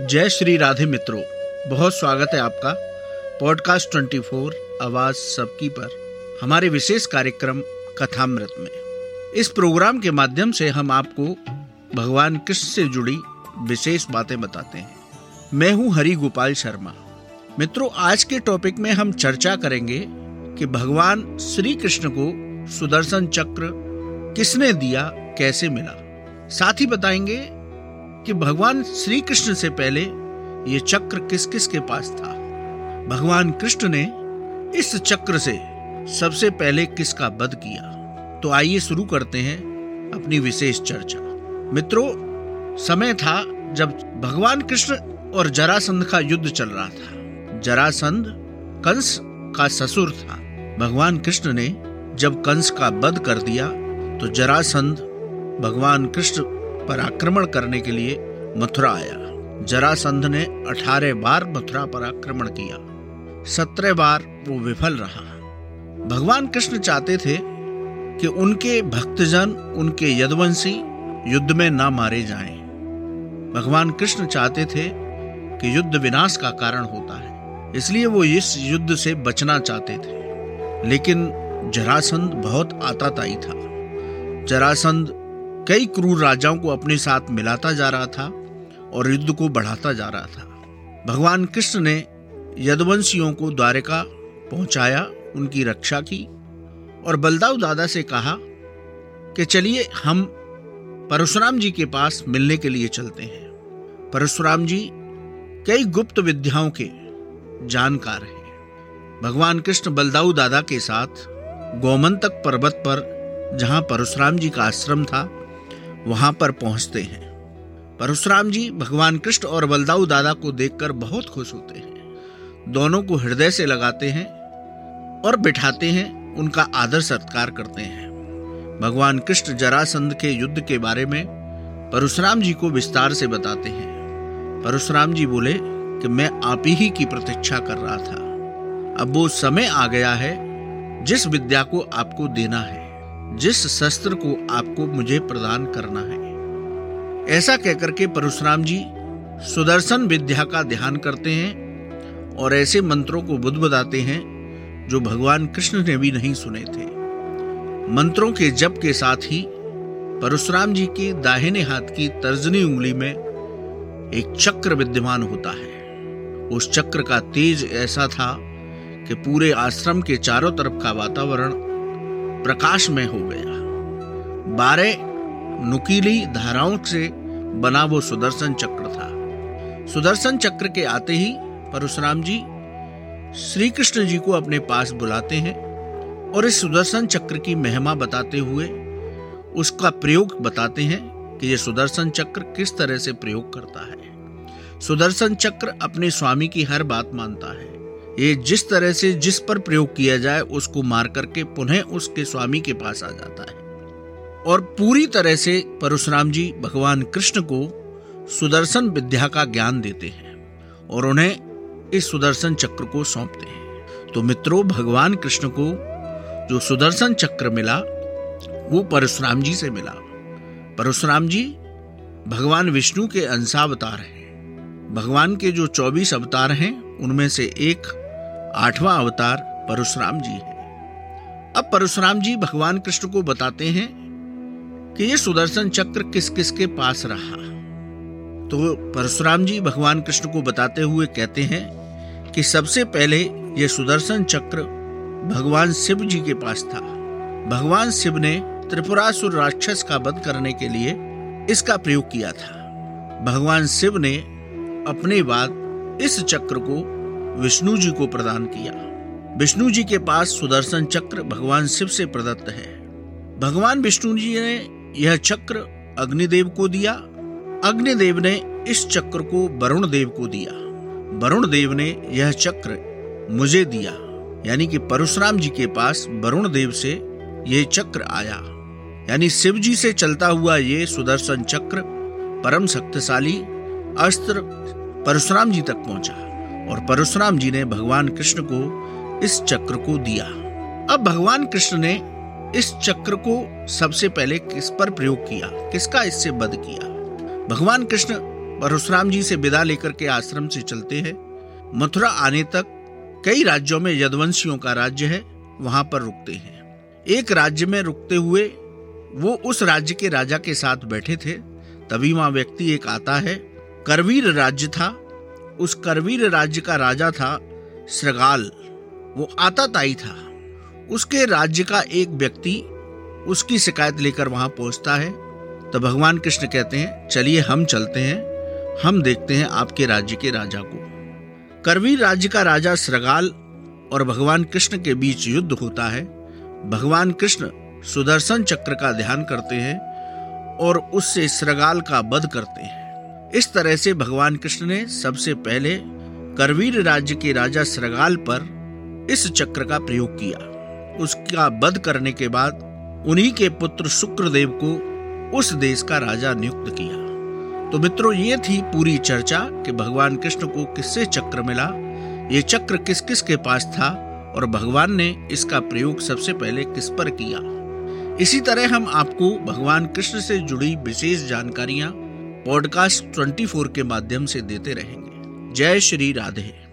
जय श्री राधे मित्रों, बहुत स्वागत है आपका पॉडकास्ट 24 आवाज सबकी पर हमारे विशेष कार्यक्रम कथामृत में। इस प्रोग्राम के माध्यम से हम आपको भगवान कृष्ण से जुड़ी विशेष बातें बताते हैं। मैं हूं हरि गोपाल शर्मा। मित्रों, आज के टॉपिक में हम चर्चा करेंगे कि भगवान श्री कृष्ण को सुदर्शन चक्र किसने दिया, कैसे मिला। साथ ही बताएंगे कि भगवान श्री कृष्ण से पहले ये चक्र किस किस के पास था, भगवान कृष्ण ने इस चक्र से सबसे पहले किसका वध किया। तो आइए शुरू करते हैं अपनी विशेष चर्चा। मित्रों, समय था जब भगवान कृष्ण और जरासंध का युद्ध चल रहा था। जरासंध कंस का ससुर था। भगवान कृष्ण ने जब कंस का वध कर दिया तो जरासंध भगवान कृष्ण पर आक्रमण करने के लिए मथुरा आया। जरासंध ने 18 बार मथुरा पर आक्रमण किया, 17 बार वो विफल रहा। भगवान कृष्ण चाहते थे कि उनके भक्तजन, उनके यदुवंशी युद्ध में ना मारे जाएं। भगवान कृष्ण चाहते थे कि युद्ध विनाश का कारण होता है, इसलिए वो इस युद्ध से बचना चाहते थे। लेकिन जरासंध बहुत आताताई था। जरासंध कई क्रूर राजाओं को अपने साथ मिलाता जा रहा था और युद्ध को बढ़ाता जा रहा था। भगवान कृष्ण ने यदुवंशियों को द्वारका पहुंचाया, उनकी रक्षा की और बलदाऊ दादा से कहा कि चलिए हम परशुराम जी के पास मिलने के लिए चलते हैं। परशुराम जी कई गुप्त विद्याओं के जानकार हैं। भगवान कृष्ण बलदाऊ दादा के साथ गोमंतक पर्वत पर, जहां परशुराम जी का आश्रम था, वहां पर पहुंचते हैं। परशुराम जी भगवान कृष्ण और बलदाऊ दादा को देखकर बहुत खुश होते हैं, दोनों को हृदय से लगाते हैं और बिठाते हैं, उनका आदर सत्कार करते हैं। भगवान कृष्ण जरासंध के युद्ध के बारे में परशुराम जी को विस्तार से बताते हैं। परशुराम जी बोले कि मैं आप ही की प्रतीक्षा कर रहा था, अब वो समय आ गया है जिस विद्या को आपको देना है, जिस शस्त्र को आपको मुझे प्रदान करना है। ऐसा कहकर के परशुराम जी सुदर्शन विद्या का ध्यान करते हैं और ऐसे मंत्रों को बुदबुदाते हैं जो भगवान कृष्ण ने भी नहीं सुने थे। मंत्रों के जप के साथ ही परशुराम जी के दाहिने हाथ की तर्जनी उंगली में एक चक्र विद्यमान होता है। उस चक्र का तेज ऐसा था कि पूरे आश्रम के चारों तरफ का वातावरण प्रकाश में हो गया। 12 नुकीली धाराओं से बना वो सुदर्शन चक्र था। सुदर्शन चक्र के आते ही परशुराम जी श्री कृष्ण जी को अपने पास बुलाते हैं और इस सुदर्शन चक्र की महिमा बताते हुए उसका प्रयोग बताते हैं कि ये सुदर्शन चक्र किस तरह से प्रयोग करता है। सुदर्शन चक्र अपने स्वामी की हर बात मानता है। ये जिस तरह से जिस पर प्रयोग किया जाए उसको मार करके पुनः उसके स्वामी के पास आ जाता है और पूरी तरह से परशुराम जी भगवान कृष्ण को सुदर्शन विद्या का ज्ञान देते हैं और उन्हें इस सुदर्शन चक्र को सौंपते हैं। तो मित्रों, भगवान कृष्ण को जो सुदर्शन चक्र मिला वो परशुराम जी से मिला। परशुराम जी भगवान विष्णु के अंशावतार हैं। भगवान के जो 24 अवतार हैं उनमें से एक 8वां अवतार परशुराम जी है। अब परशुराम जी भगवान कृष्ण को बताते हैं कि ये सुदर्शन चक्र किस किस के पास रहा। तो परशुराम जी भगवान कृष्ण को बताते हुए कहते हैं कि सबसे पहले ये सुदर्शन चक्र भगवान शिव जी के पास था। भगवान शिव ने त्रिपुरासुर राक्षस का वध करने के लिए इसका प्रयोग किया था। भगवान शिव ने अपने बाद इस चक्र को विष्णु जी को प्रदान किया। विष्णु जी के पास सुदर्शन चक्र भगवान शिव से प्रदत्त है। भगवान विष्णु जी ने यह चक्र अग्निदेव को दिया। अग्निदेव ने इस चक्र को वरुण देव को दिया। वरुण देव ने यह चक्र मुझे दिया, यानी कि परशुराम जी के पास वरुण देव से यह चक्र आया। यानी शिव जी से चलता हुआ ये सुदर्शन चक्र परम शक्तिशाली अस्त्र परशुराम जी तक पहुंचा और परशुराम जी ने भगवान कृष्ण को इस चक्र को दिया। अब भगवान कृष्ण ने इस चक्र को सबसे पहले किस पर प्रयोग किया, किसका इससे वध किया। भगवान कृष्ण परशुराम जी से विदा लेकर के आश्रम से चलते हैं। मथुरा आने तक कई राज्यों में यदुवंशियों का राज्य है, वहां पर रुकते हैं। एक राज्य में रुकते हुए वो उस राज्य के राजा के साथ बैठे थे, तभी वहां व्यक्ति एक आता है। करवीर राज्य था, उस करवीर राज्य का राजा था श्रगाल, वो आताताई था। उसके राज्य का एक व्यक्ति उसकी शिकायत लेकर वहां पहुंचता है, तो भगवान कृष्ण कहते हैं चलिए हम चलते हैं, हम देखते हैं आपके राज्य के राजा को। करवीर राज्य का राजा श्रगाल और भगवान कृष्ण के बीच युद्ध होता है। भगवान कृष्ण सुदर्शन चक्र का ध्यान करते हैं और उससे श्रगाल का वध करते हैं। इस तरह से भगवान कृष्ण ने सबसे पहले करवीर राज्य के राजा श्रगाल पर इस चक्र का प्रयोग किया। उसका वध करने के बाद उन्हीं के पुत्र शुक्रदेव को उस देश का राजा नियुक्त किया। तो मित्रों, ये थी पूरी चर्चा कि भगवान कृष्ण को किससे चक्र मिला, ये चक्र किस किस के पास था और भगवान ने इसका प्रयोग सबसे पहले किस पर किया। इसी तरह हम आपको भगवान कृष्ण से जुड़ी विशेष जानकारियां पॉडकास्ट 24 के माध्यम से देते रहेंगे। जय श्री राधे।